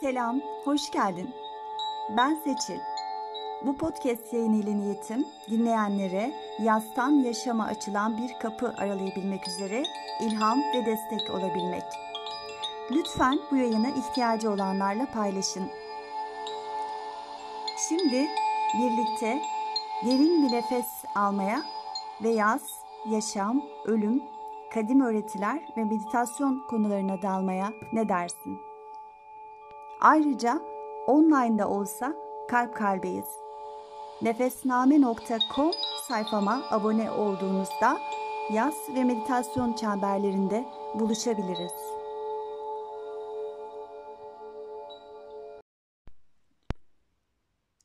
Selam, hoş geldin. Ben Seçil. Bu podcast yayınıyla niyetim dinleyenlere yastan yaşama açılan bir kapı aralayabilmek üzere ilham ve destek olabilmek. Lütfen bu yayını ihtiyacı olanlarla paylaşın. Şimdi birlikte derin bir nefes almaya ve yaz, yaşam, ölüm, kadim öğretiler ve meditasyon konularına dalmaya ne dersin? Ayrıca online'da olsa kalp kalbeyiz. Nefesname.com sayfama abone olduğunuzda yaz ve meditasyon çemberlerinde buluşabiliriz.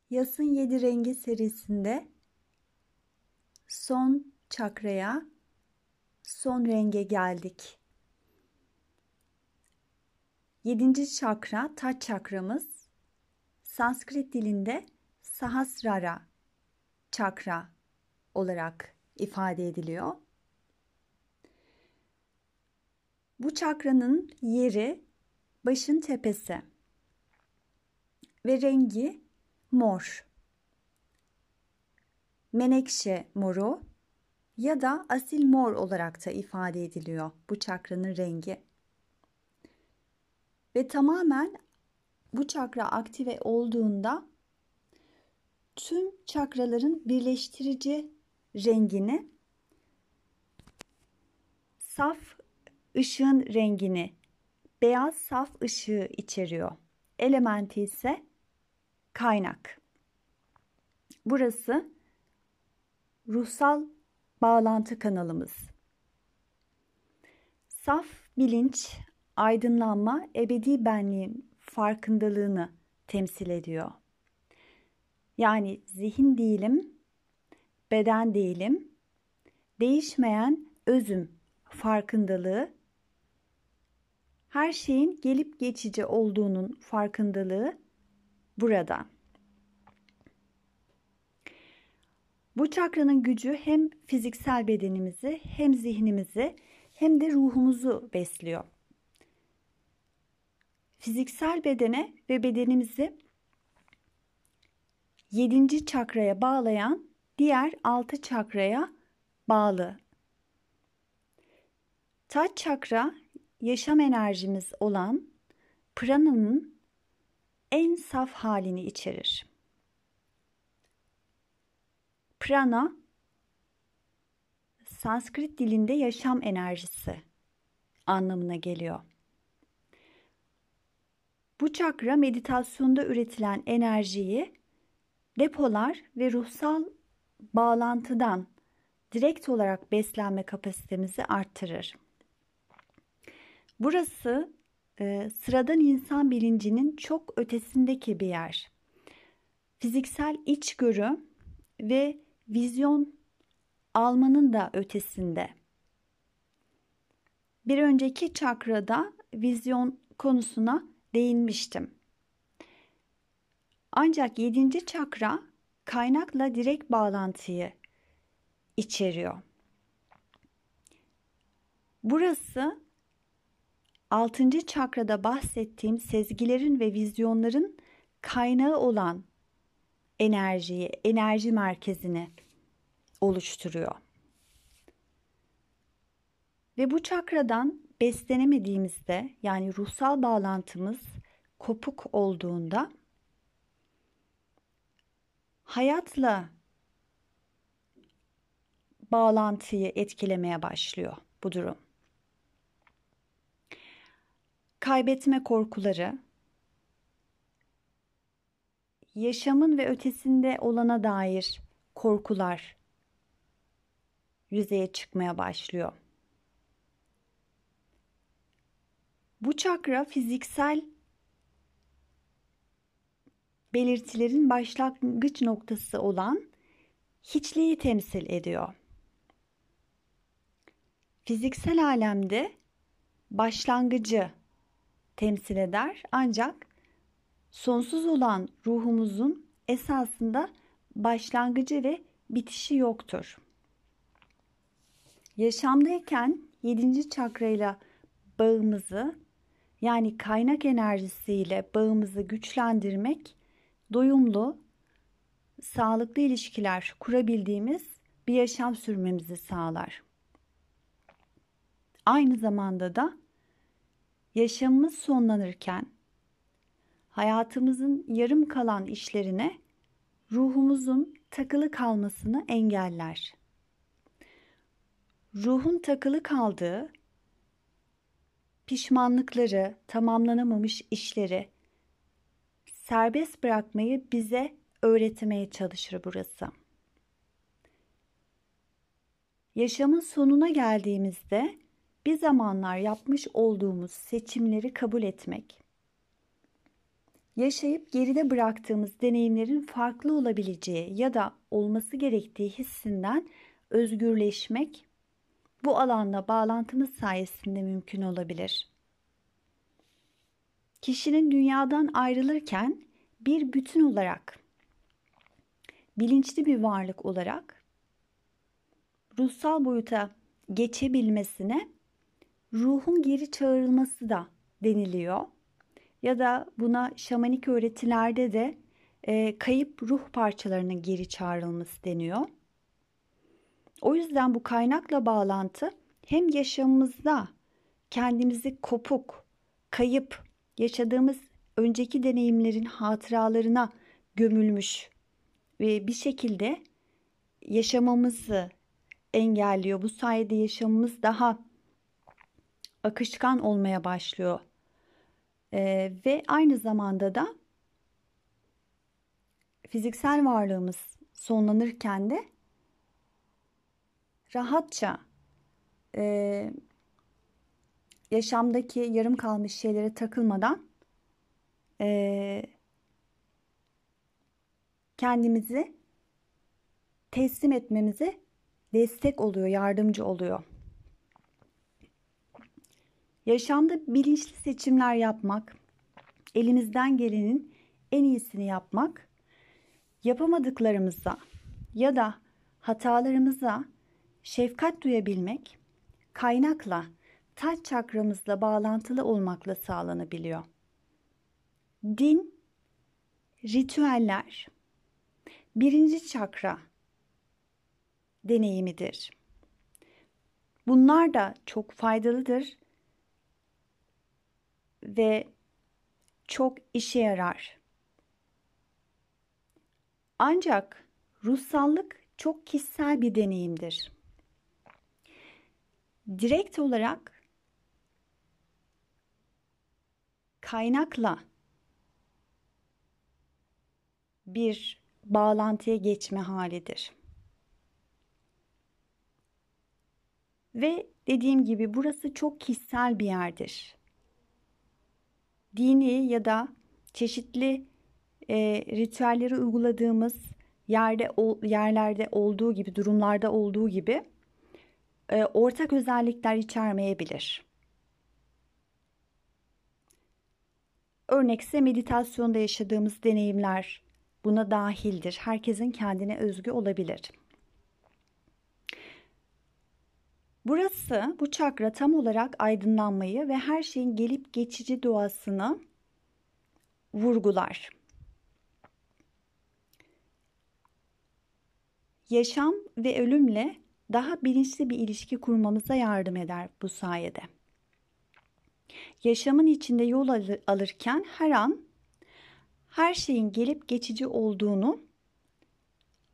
Yasın 7 Rengi serisinde son çakraya, son renge geldik. 7. çakra taç çakramız, Sanskrit dilinde Sahasrara çakra olarak ifade ediliyor. Bu çakranın yeri başın tepesi ve rengi mor. Menekşe moru ya da asil mor olarak da ifade ediliyor bu çakranın rengi. Ve tamamen bu çakra aktive olduğunda tüm çakraların birleştirici rengini, saf ışığın rengini, beyaz saf ışığı içeriyor. Elementi ise kaynak. Burası ruhsal bağlantı kanalımız. Saf bilinç, aydınlanma, ebedi benliğin farkındalığını temsil ediyor. Yani zihin değilim, beden değilim, değişmeyen özüm farkındalığı, her şeyin gelip geçici olduğunun farkındalığı burada. Bu çakranın gücü hem fiziksel bedenimizi, hem zihnimizi, hem de ruhumuzu besliyor. Fiziksel bedene ve bedenimizi 7. çakraya bağlayan diğer 6 çakraya bağlı. Taç çakra yaşam enerjimiz olan Prana'nın en saf halini içerir. Prana, Sanskrit dilinde yaşam enerjisi anlamına geliyor. Bu çakra meditasyonda üretilen enerjiyi depolar ve ruhsal bağlantıdan direkt olarak beslenme kapasitemizi arttırır. Burası sıradan insan bilincinin çok ötesindeki bir yer. Fiziksel içgörü ve vizyon almanın da ötesinde. Bir önceki çakrada vizyon konusuna değinmiştim. Ancak 7. çakra kaynakla direkt bağlantıyı içeriyor. Burası 6. çakrada bahsettiğim sezgilerin ve vizyonların kaynağı olan enerjiyi, enerji merkezini oluşturuyor. Ve bu çakradan beslenemediğimizde, yani ruhsal bağlantımız kopuk olduğunda, hayatla bağlantıyı etkilemeye başlıyor bu durum. Kaybetme korkuları, yaşamın ve ötesinde olana dair korkular yüzeye çıkmaya başlıyor. Bu çakra fiziksel belirtilerin başlangıç noktası olan hiçliği temsil ediyor. Fiziksel alemde başlangıcı temsil eder, ancak sonsuz olan ruhumuzun esasında başlangıcı ve bitişi yoktur. Yaşamdayken 7. çakrayla bağımızı yani kaynak enerjisiyle bağımızı güçlendirmek, doyumlu, sağlıklı ilişkiler kurabildiğimiz bir yaşam sürmemizi sağlar. Aynı zamanda da yaşamımız sonlanırken hayatımızın yarım kalan işlerine ruhumuzun takılı kalmasını engeller. Ruhun takılı kaldığı pişmanlıkları, tamamlanamamış işleri serbest bırakmayı bize öğretmeye çalışır burası. Yaşamın sonuna geldiğimizde bir zamanlar yapmış olduğumuz seçimleri kabul etmek, yaşayıp geride bıraktığımız deneyimlerin farklı olabileceği ya da olması gerektiği hissinden özgürleşmek bu alanla bağlantımız sayesinde mümkün olabilir. Kişinin dünyadan ayrılırken bir bütün olarak, bilinçli bir varlık olarak ruhsal boyuta geçebilmesine ruhun geri çağrılması da deniliyor. Ya da buna şamanik öğretilerde de kayıp ruh parçalarının geri çağrılması deniyor. O yüzden bu kaynakla bağlantı hem yaşamımızda kendimizi kopuk, kayıp, yaşadığımız önceki deneyimlerin hatıralarına gömülmüş ve bir şekilde yaşamamızı engelliyor. Bu sayede yaşamımız daha akışkan olmaya başlıyor. Ve aynı zamanda da fiziksel varlığımız sonlanırken de rahatça yaşamdaki yarım kalmış şeylere takılmadan kendimizi teslim etmemize destek oluyor, yardımcı oluyor. Yaşamda bilinçli seçimler yapmak, elimizden gelenin en iyisini yapmak, yapamadıklarımıza ya da hatalarımıza şefkat duyabilmek, kaynakla, taç çakramızla bağlantılı olmakla sağlanabiliyor. Din, ritüeller, 1. çakra deneyimidir. Bunlar da çok faydalıdır ve çok işe yarar. Ancak ruhsallık çok kişisel bir deneyimdir. Direkt olarak kaynakla bir bağlantıya geçme halidir. Ve dediğim gibi burası çok kişisel bir yerdir. Dini ya da çeşitli ritüelleri uyguladığımız yerlerde olduğu gibi, durumlarda olduğu gibi ortak özellikler içermeyebilir. Örnek ise meditasyonda yaşadığımız deneyimler buna dahildir. Herkesin kendine özgü olabilir. Burası, bu çakra tam olarak aydınlanmayı ve her şeyin gelip geçici doğasını vurgular. Yaşam ve ölümle daha bilinçli bir ilişki kurmamıza yardım eder bu sayede. Yaşamın içinde yol alırken her an her şeyin gelip geçici olduğunu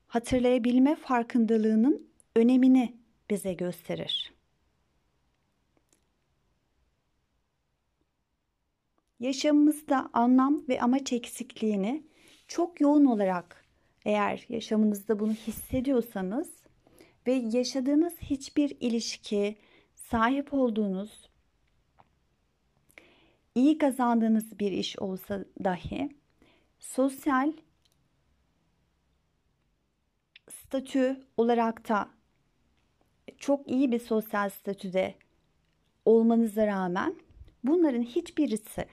hatırlayabilme farkındalığının önemini bize gösterir. Yaşamımızda anlam ve amaç eksikliğini çok yoğun olarak, eğer yaşamınızda bunu hissediyorsanız ve yaşadığınız hiçbir ilişki, sahip olduğunuz, iyi kazandığınız bir iş olsa dahi sosyal statü olarak da çok iyi bir sosyal statüde olmanıza rağmen bunların hiçbirisi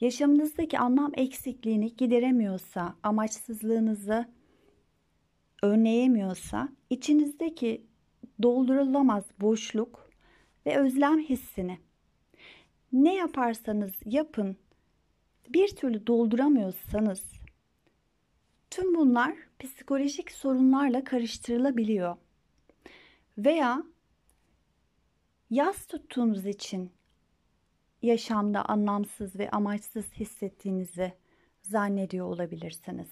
yaşamınızdaki anlam eksikliğini gideremiyorsa, amaçsızlığınızı önleyemiyorsa, içinizdeki doldurulamaz boşluk ve özlem hissini ne yaparsanız yapın, bir türlü dolduramıyorsanız, tüm bunlar psikolojik sorunlarla karıştırılabiliyor. Veya yas tuttuğunuz için yaşamda anlamsız ve amaçsız hissettiğinizi zannediyor olabilirsiniz.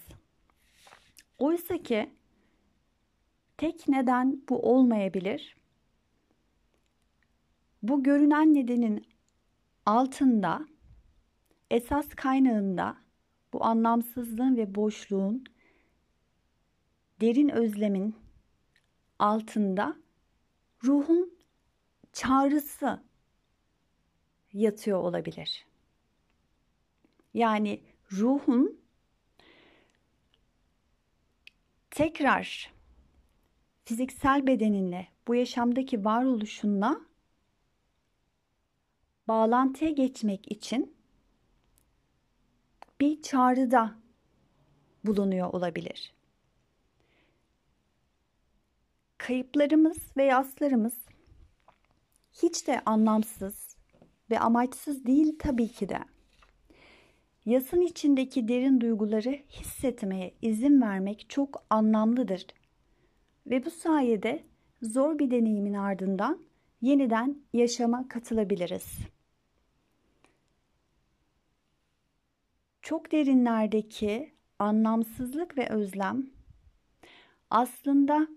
Oysa ki tek neden bu olmayabilir. Bu görünen nedenin altında, esas kaynağında bu anlamsızlığın ve boşluğun, derin özlemin altında ruhun çağrısı yatıyor olabilir. Yani ruhun tekrar fiziksel bedeninle, bu yaşamdaki varoluşunla bağlantıya geçmek için bir çağrıda bulunuyor olabilir. Kayıplarımız ve yaslarımız hiç de anlamsız ve amaçsız değil tabii ki de. Yasın içindeki derin duyguları hissetmeye izin vermek çok anlamlıdır. Ve bu sayede zor bir deneyimin ardından yeniden yaşama katılabiliriz. Çok derinlerdeki anlamsızlık ve özlem aslında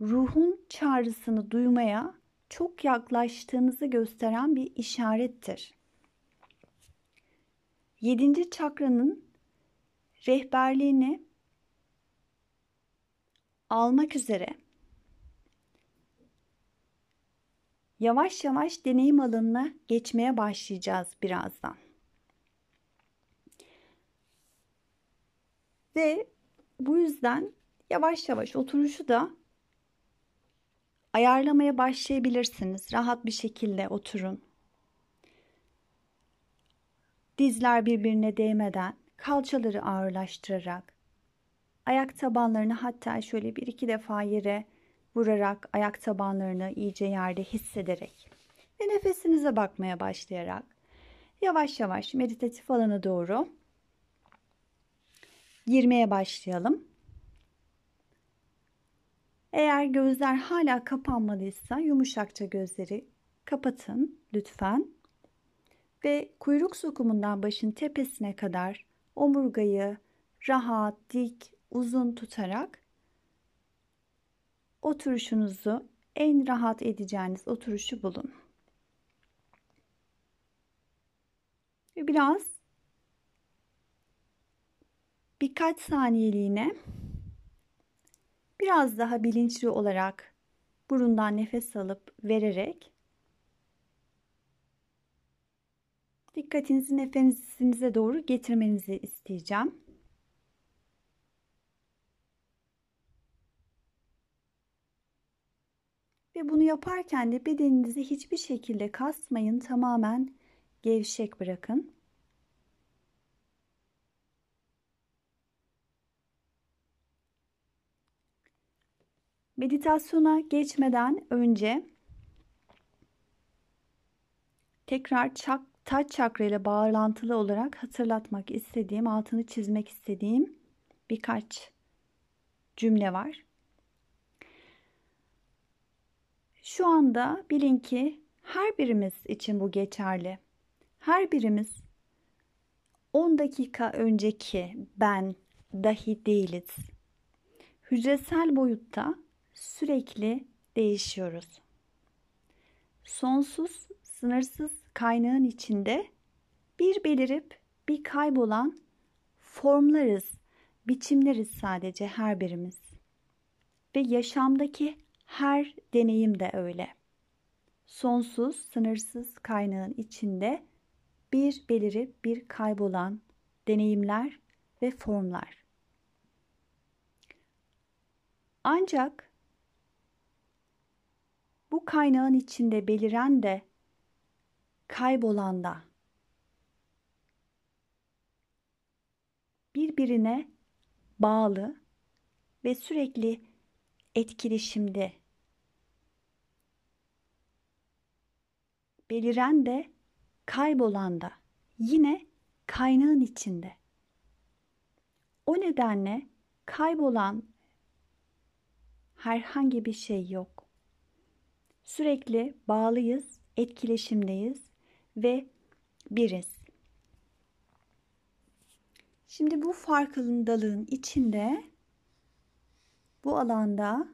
ruhun çağrısını duymaya çok yaklaştığınızı gösteren bir işarettir. 7. çakranın rehberliğini almak üzere yavaş yavaş deneyim alanına geçmeye başlayacağız birazdan. Ve bu yüzden yavaş yavaş oturuşu da ayarlamaya başlayabilirsiniz. Rahat bir şekilde oturun. Dizler birbirine değmeden, kalçaları ağırlaştırarak, ayak tabanlarını hatta şöyle bir iki defa yere vurarak, ayak tabanlarını iyice yerde hissederek ve nefesinize bakmaya başlayarak yavaş yavaş meditatif alana doğru girmeye başlayalım. Eğer gözler hala kapanmadıysa yumuşakça gözleri kapatın lütfen. Ve kuyruk sokumundan başın tepesine kadar omurgayı rahat, dik, uzun tutarak oturuşunuzu, en rahat edeceğiniz oturuşu bulun. Ve birkaç saniyeliğine biraz daha bilinçli olarak burundan nefes alıp vererek dikkatinizi nefesinize doğru getirmenizi isteyeceğim. Ve bunu yaparken de bedeninizi hiçbir şekilde kasmayın, tamamen gevşek bırakın. Meditasyona geçmeden önce tekrar taç çakra ile bağlantılı olarak hatırlatmak istediğim, altını çizmek istediğim birkaç cümle var. Şu anda bilin ki her birimiz için bu geçerli. Her birimiz 10 dakika önceki ben dahi değiliz. Hücresel boyutta sürekli değişiyoruz. Sonsuz, sınırsız kaynağın içinde bir belirip bir kaybolan formlarız, biçimleriz sadece her birimiz. Ve yaşamdaki her deneyim de öyle. Sonsuz, sınırsız kaynağın içinde bir belirip bir kaybolan deneyimler ve formlar. Ancak bu kaynağın içinde beliren de kaybolan da birbirine bağlı ve sürekli etkileşimde beliren de, kaybolan da, yine kaynağın içinde. O nedenle kaybolan herhangi bir şey yok. Sürekli bağlıyız, etkileşimdeyiz ve biriz. Şimdi bu farkındalığın içinde, bu alanda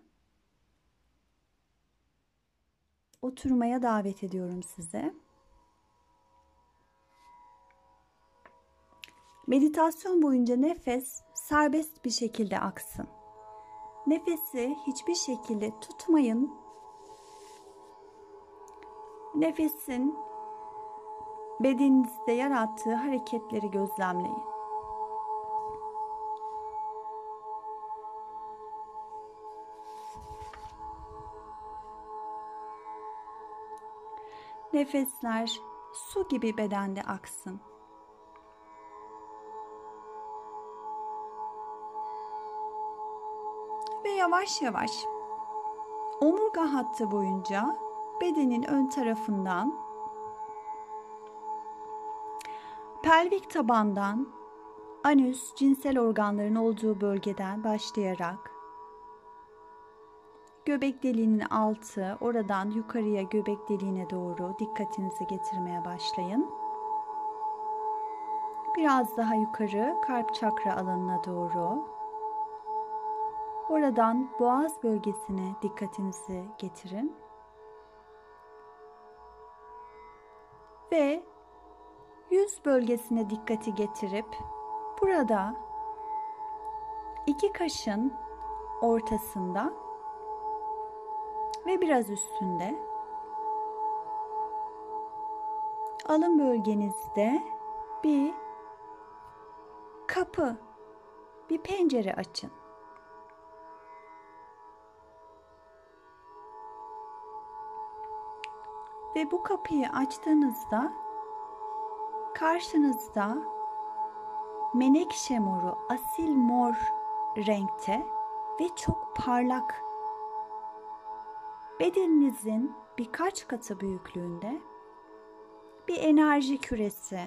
oturmaya davet ediyorum size. Meditasyon boyunca nefes serbest bir şekilde aksın. Nefesi hiçbir şekilde tutmayın. Nefesin bedeninizde yarattığı hareketleri gözlemleyin. Nefesler su gibi bedende aksın. Ve yavaş yavaş omurga hattı boyunca bedenin ön tarafından, pelvik tabandan, anüs, cinsel organların olduğu bölgeden başlayarak göbek deliğinin altı, oradan yukarıya göbek deliğine doğru dikkatinizi getirmeye başlayın. Biraz daha yukarı kalp çakra alanına doğru. Oradan boğaz bölgesine dikkatinizi getirin. Ve yüz bölgesine dikkati getirip burada iki kaşın ortasında ve biraz üstünde alın bölgenizde bir kapı, bir pencere açın. Ve bu kapıyı açtığınızda karşınızda menekşe moru, asil mor renkte ve çok parlak, bedeninizin birkaç katı büyüklüğünde bir enerji küresi,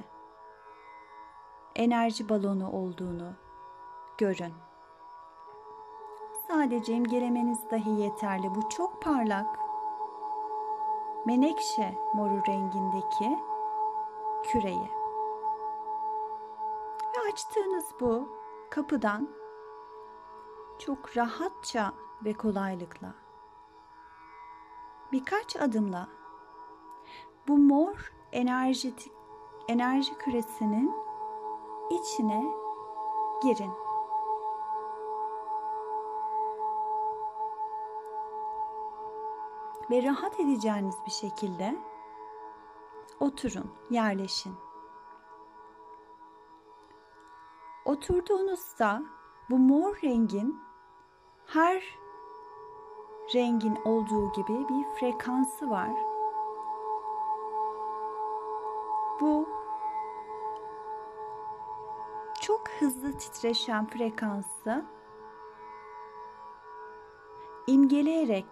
enerji balonu olduğunu görün. Sadece imgelemeniz dahi yeterli. Bu çok parlak menekşe moru rengindeki küreyi. Ve açtığınız bu kapıdan çok rahatça ve kolaylıkla birkaç adımla bu mor enerji küresinin içine girin. Ve rahat edeceğiniz bir şekilde oturun, yerleşin. Oturduğunuzda bu mor rengin her rengin olduğu gibi bir frekansı var. Bu çok hızlı titreşen frekansı imgeleyerek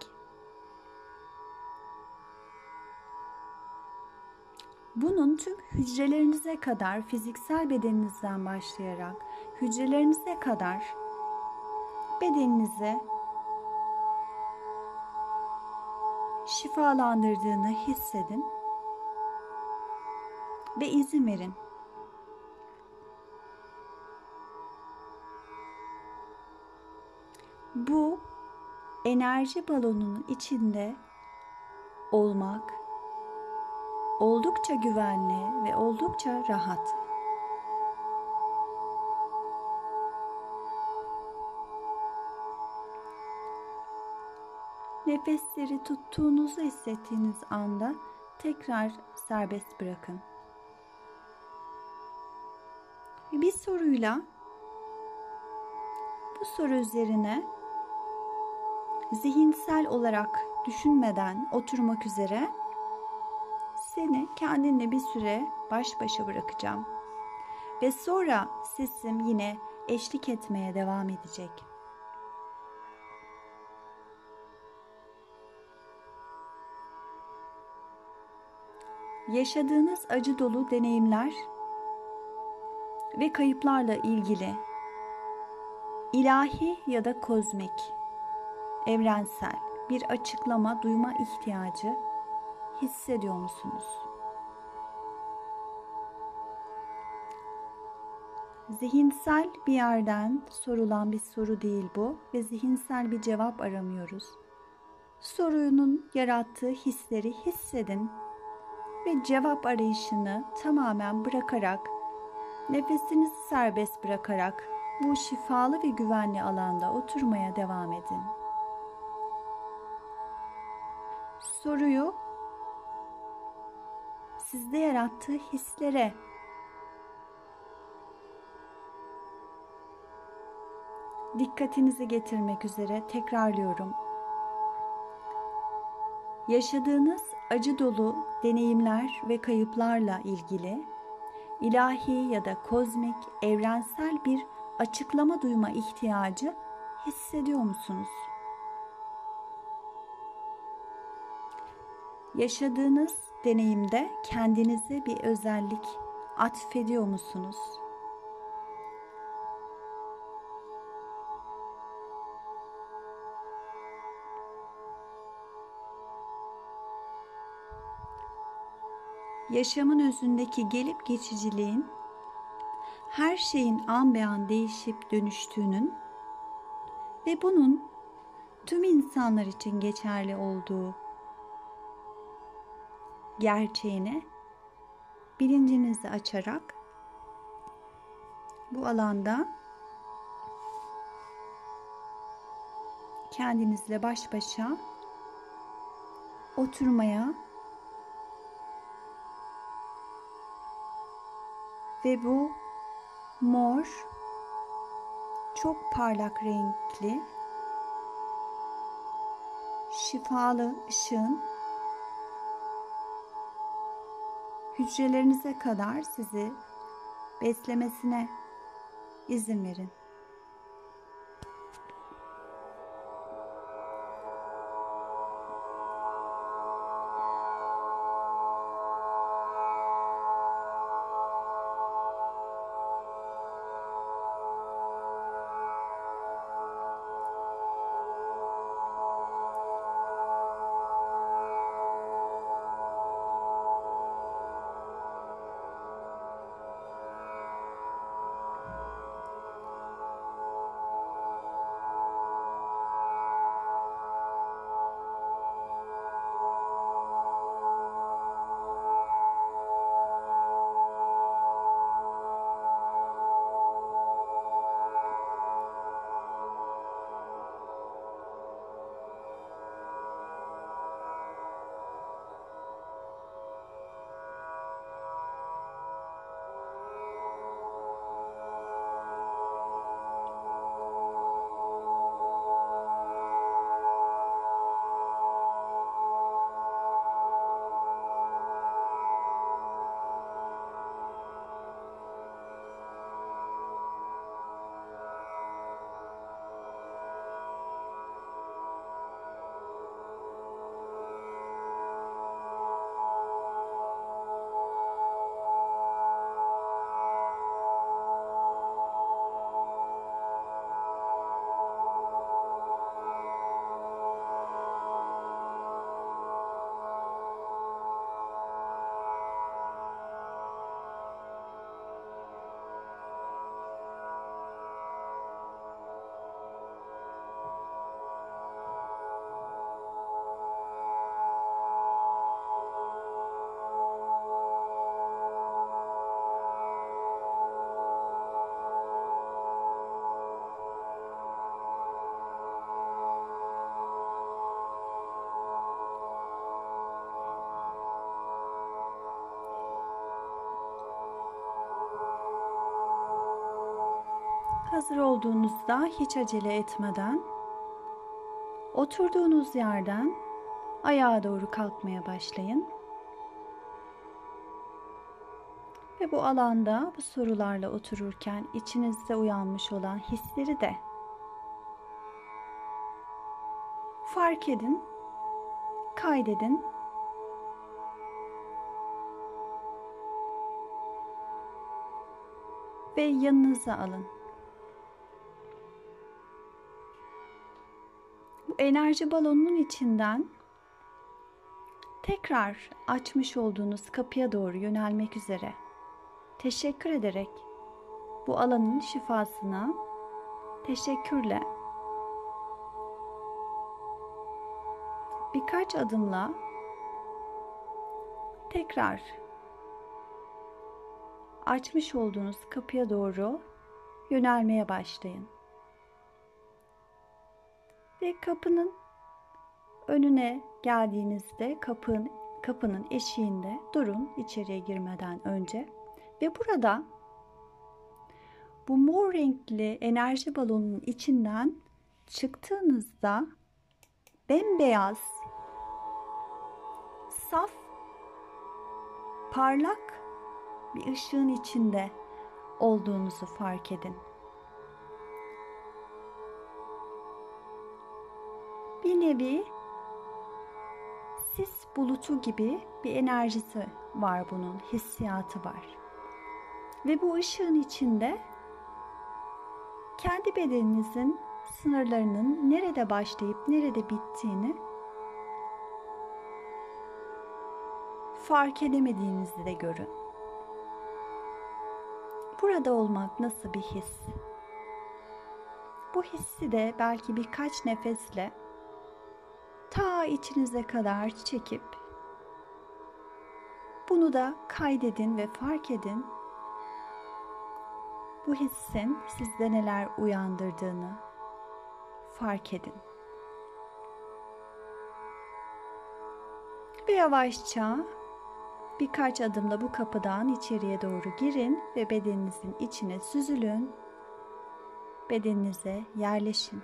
bunun tüm hücrelerinize kadar, fiziksel bedeninizden başlayarak hücrelerinize kadar bedeninize şifalandırdığını hissedin ve izin verin. Bu enerji balonunun içinde olmak oldukça güvenli ve oldukça rahat. Nefesleri tuttuğunuzu hissettiğiniz anda tekrar serbest bırakın. Bir soruyla, bu soru üzerine zihinsel olarak düşünmeden oturmak üzere seni kendinle bir süre baş başa bırakacağım. Ve sonra sesim yine eşlik etmeye devam edecek. yaşadığınız acı dolu deneyimler ve kayıplarla ilgili ilahi ya da kozmik, evrensel bir açıklama duyma ihtiyacı hissediyor musunuz? Zihinsel bir yerden sorulan bir soru değil bu ve zihinsel bir cevap aramıyoruz. Sorunun yarattığı hisleri hissedin ve cevap arayışını tamamen bırakarak, nefesinizi serbest bırakarak bu şifalı ve güvenli alanda oturmaya devam edin. Soruyu sizde yarattığı hislere, dikkatinizi getirmek üzere tekrarlıyorum. Yaşadığınız acı dolu deneyimler ve kayıplarla ilgili ilahi ya da kozmik, evrensel bir açıklama duyma ihtiyacı hissediyor musunuz? Yaşadığınız deneyimde kendinize bir özellik atfediyor musunuz? Yaşamın özündeki gelip geçiciliğin, her şeyin an be an değişip dönüştüğünün ve bunun tüm insanlar için geçerli olduğu gerçeğine bilincinizi açarak bu alanda kendinizle baş başa oturmaya ve bu mor, çok parlak renkli, şifalı ışığın hücrelerinize kadar sizi beslemesine izin verin. Hazır olduğunuzda hiç acele etmeden oturduğunuz yerden ayağa doğru kalkmaya başlayın. Ve bu alanda bu sorularla otururken içinizde uyanmış olan hisleri de fark edin, kaydedin ve yanınıza alın. Bu enerji balonunun içinden tekrar açmış olduğunuz kapıya doğru yönelmek üzere teşekkür ederek bu alanın şifasına teşekkürle birkaç adımla tekrar açmış olduğunuz kapıya doğru yönelmeye başlayın. Ve kapının önüne geldiğinizde kapının eşiğinde durun içeriye girmeden önce. Ve burada bu mor renkli enerji balonunun içinden çıktığınızda bembeyaz, saf, parlak bir ışığın içinde olduğunuzu fark edin. Bir nevi sis bulutu gibi bir enerjisi var bunun, hissiyatı var. Ve bu ışığın içinde kendi bedeninizin sınırlarının nerede başlayıp nerede bittiğini fark edemediğinizi de görün. Burada olmak nasıl bir his? Bu hissi de belki birkaç nefesle ta içinize kadar çekip bunu da kaydedin ve fark edin. Bu hissin sizde neler uyandırdığını fark edin. Ve yavaşça birkaç adımla bu kapıdan içeriye doğru girin ve bedeninizin içine süzülün. Bedeninize yerleşin.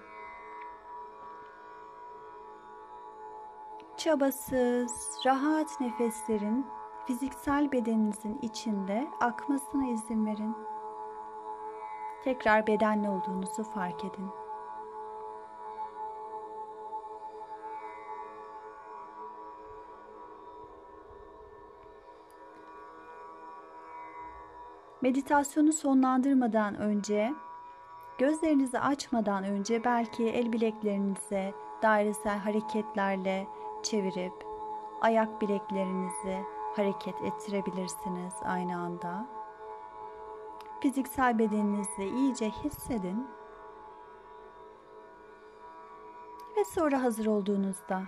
Çabasız, rahat nefeslerin fiziksel bedeninizin içinde akmasına izin verin. Tekrar bedenli olduğunuzu fark edin. Meditasyonu sonlandırmadan önce, gözlerinizi açmadan önce belki el bileklerinize dairesel hareketlerle çevirip ayak bileklerinizi hareket ettirebilirsiniz aynı anda. Fiziksel bedeninizi iyice hissedin. Ve sonra hazır olduğunuzda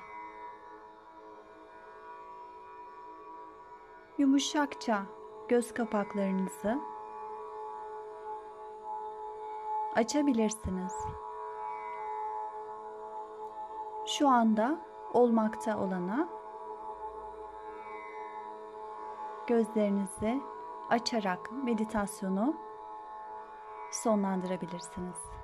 yumuşakça göz kapaklarınızı açabilirsiniz. Şu anda olmakta olana gözlerinizi açarak meditasyonu sonlandırabilirsiniz.